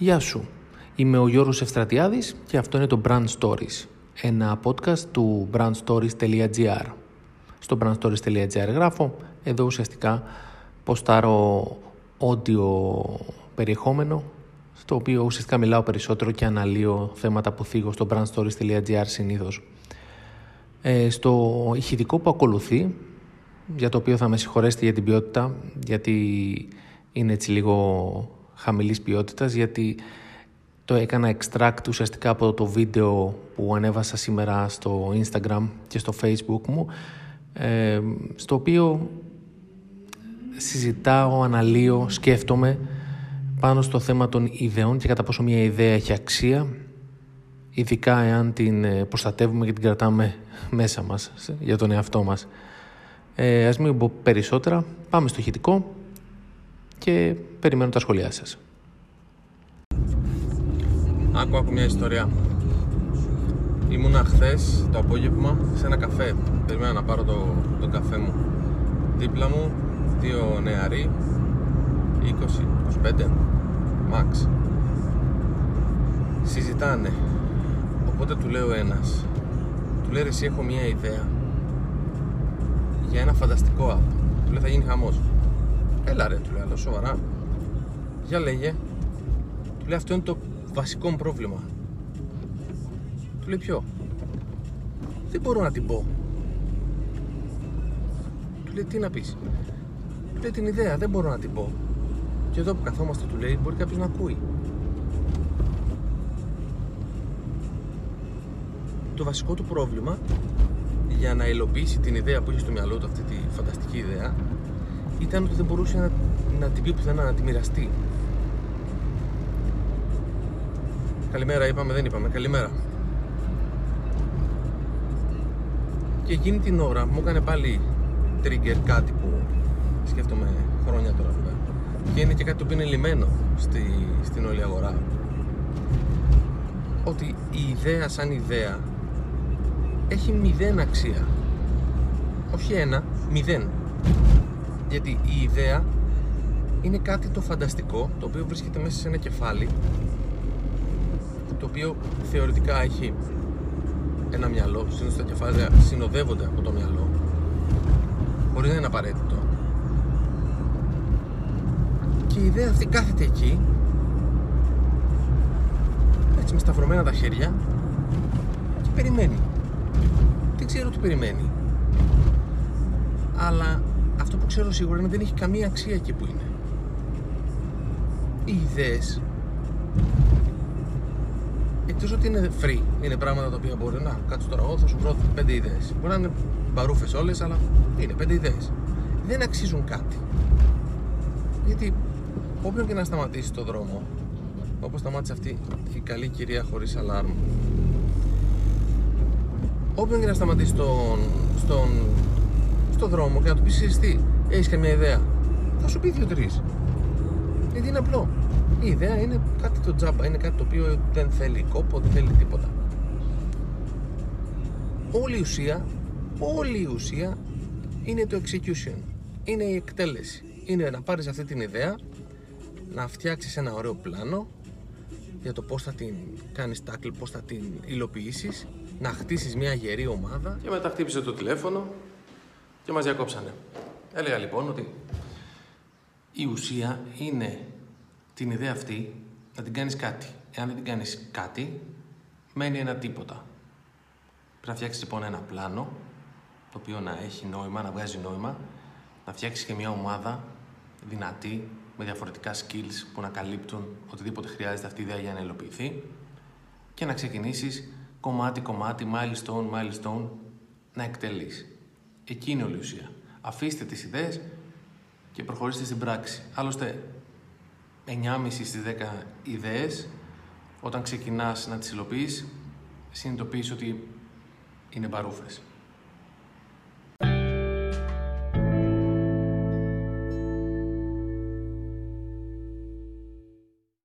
Γεια σου, είμαι ο Γιώργος Ευστρατιάδης και αυτό είναι το Brand Stories, ένα podcast του brandstories.gr. Στο brandstories.gr γράφω, εδώ ουσιαστικά ποστάρω audio περιεχόμενο, στο οποίο ουσιαστικά μιλάω περισσότερο και αναλύω θέματα που θίγω στο brandstories.gr συνήθως. Στο ηχητικό που ακολουθεί, για το οποίο θα με συγχωρέσετε για την ποιότητα, γιατί είναι έτσι λίγο χαμηλής ποιότητας, γιατί το έκανα extract ουσιαστικά από το βίντεο που ανέβασα σήμερα στο Instagram και στο Facebook μου, στο οποίο συζητάω, αναλύω, σκέφτομαι πάνω στο θέμα των ιδεών και κατά πόσο μια ιδέα έχει αξία, ειδικά εάν την προστατεύουμε και την κρατάμε μέσα μας, για τον εαυτό μας. Ας μην πω περισσότερα, πάμε στο ηχητικό και περιμένω τα σχόλιά σας. Άκου μια ιστορία. Ήμουνα χθες το απόγευμα σε ένα καφέ. Περιμένα να πάρω τον καφέ μου. Δίπλα μου δύο νεαροί, 20-25, max. Συζητάνε. Οπότε του λέω ένας. Του λέει, εσύ έχω μια ιδέα για ένα φανταστικό app. Του λέει, θα γίνει χαμός. Έλα ρε, του λέω, σοβαρά. Για λέγε. Του λέει, αυτό είναι το βασικό μου πρόβλημα. Του λέει, ποιο? Δεν μπορώ να την πω. Του λέει, τι να πεις? Του λέει, την ιδέα δεν μπορώ να την πω. Και εδώ που καθόμαστε, του λέει, μπορεί κάποιος να ακούει. Το βασικό του πρόβλημα για να υλοποιήσει την ιδέα που είχε στο μυαλό του, αυτή τη φανταστική ιδέα, ήταν ότι δεν μπορούσε να την πει πουθενά, να τη μοιραστεί. Καλημέρα είπαμε, δεν είπαμε, καλημέρα. Και εκείνη την ώρα μου έκανε πάλι trigger κάτι που σκέφτομαι χρόνια τώρα βέβαια. Και είναι και κάτι που είναι λυμμένο στην όλη αγορά. Ότι η ιδέα σαν ιδέα έχει 0 αξία. Όχι 1, 0. Γιατί η ιδέα είναι κάτι το φανταστικό, το οποίο βρίσκεται μέσα σε ένα κεφάλι, το οποίο θεωρητικά έχει ένα μυαλό, συνήθως τα κεφάλια συνοδεύονται από το μυαλό, χωρίς να είναι απαραίτητο. Και η ιδέα αυτή κάθεται εκεί, έτσι με σταυρωμένα τα χέρια, και περιμένει. Δεν ξέρω τι περιμένει, αλλά αυτό που ξέρω σίγουρα είναι δεν έχει καμία αξία εκεί που είναι. Οι ιδέες, εκτός ότι είναι free, είναι πράγματα τα οποία μπορεί να κάτσω τώρα, εγώ θα σου βρω 5 ιδέες. Μπορεί να είναι μπαρούφες όλες, αλλά είναι 5 ιδέες. Δεν αξίζουν κάτι. Γιατί όποιον και να σταματήσει το δρόμο, όπως σταμάτησε αυτή η καλή κυρία χωρίς αλάρμ, όποιον και να σταματήσει στον δρόμο και να του πεις, εσύ έχεις καμία ιδέα, θα σου πει 2-3. Γιατί είναι απλό. Η ιδέα είναι κάτι το τζάμπα, είναι κάτι το οποίο δεν θέλει κόπο, δεν θέλει τίποτα. Όλη η ουσία είναι το execution, είναι η εκτέλεση. Είναι να πάρεις αυτή την ιδέα, να φτιάξεις ένα ωραίο πλάνο για το πώς θα την κάνεις tackle, πώς θα την υλοποιήσεις, να χτίσεις μια γερή ομάδα. Και μετά χτύπησε το τηλέφωνο και μας διακόψανε. Έλεγα λοιπόν ότι η ουσία είναι την ιδέα αυτή να την κάνεις κάτι. Εάν δεν την κάνεις κάτι, μένει ένα τίποτα. Πρέπει να φτιάξεις λοιπόν ένα πλάνο, το οποίο να έχει νόημα, να βγάζει νόημα, να φτιάξεις και μια ομάδα δυνατή, με διαφορετικά skills που να καλύπτουν οτιδήποτε χρειάζεται αυτή η ιδέα για να υλοποιηθεί, και να ξεκινήσεις κομμάτι-κομμάτι, milestone, να εκτελείς. Εκεί είναι όλη η ουσία. Αφήστε τις ιδέες και προχωρήστε στην πράξη. Άλλωστε, 9,5 στις 10 ιδέες, όταν ξεκινάς να τις υλοποιείς, συνειδητοποιείς ότι είναι μπαρούφες.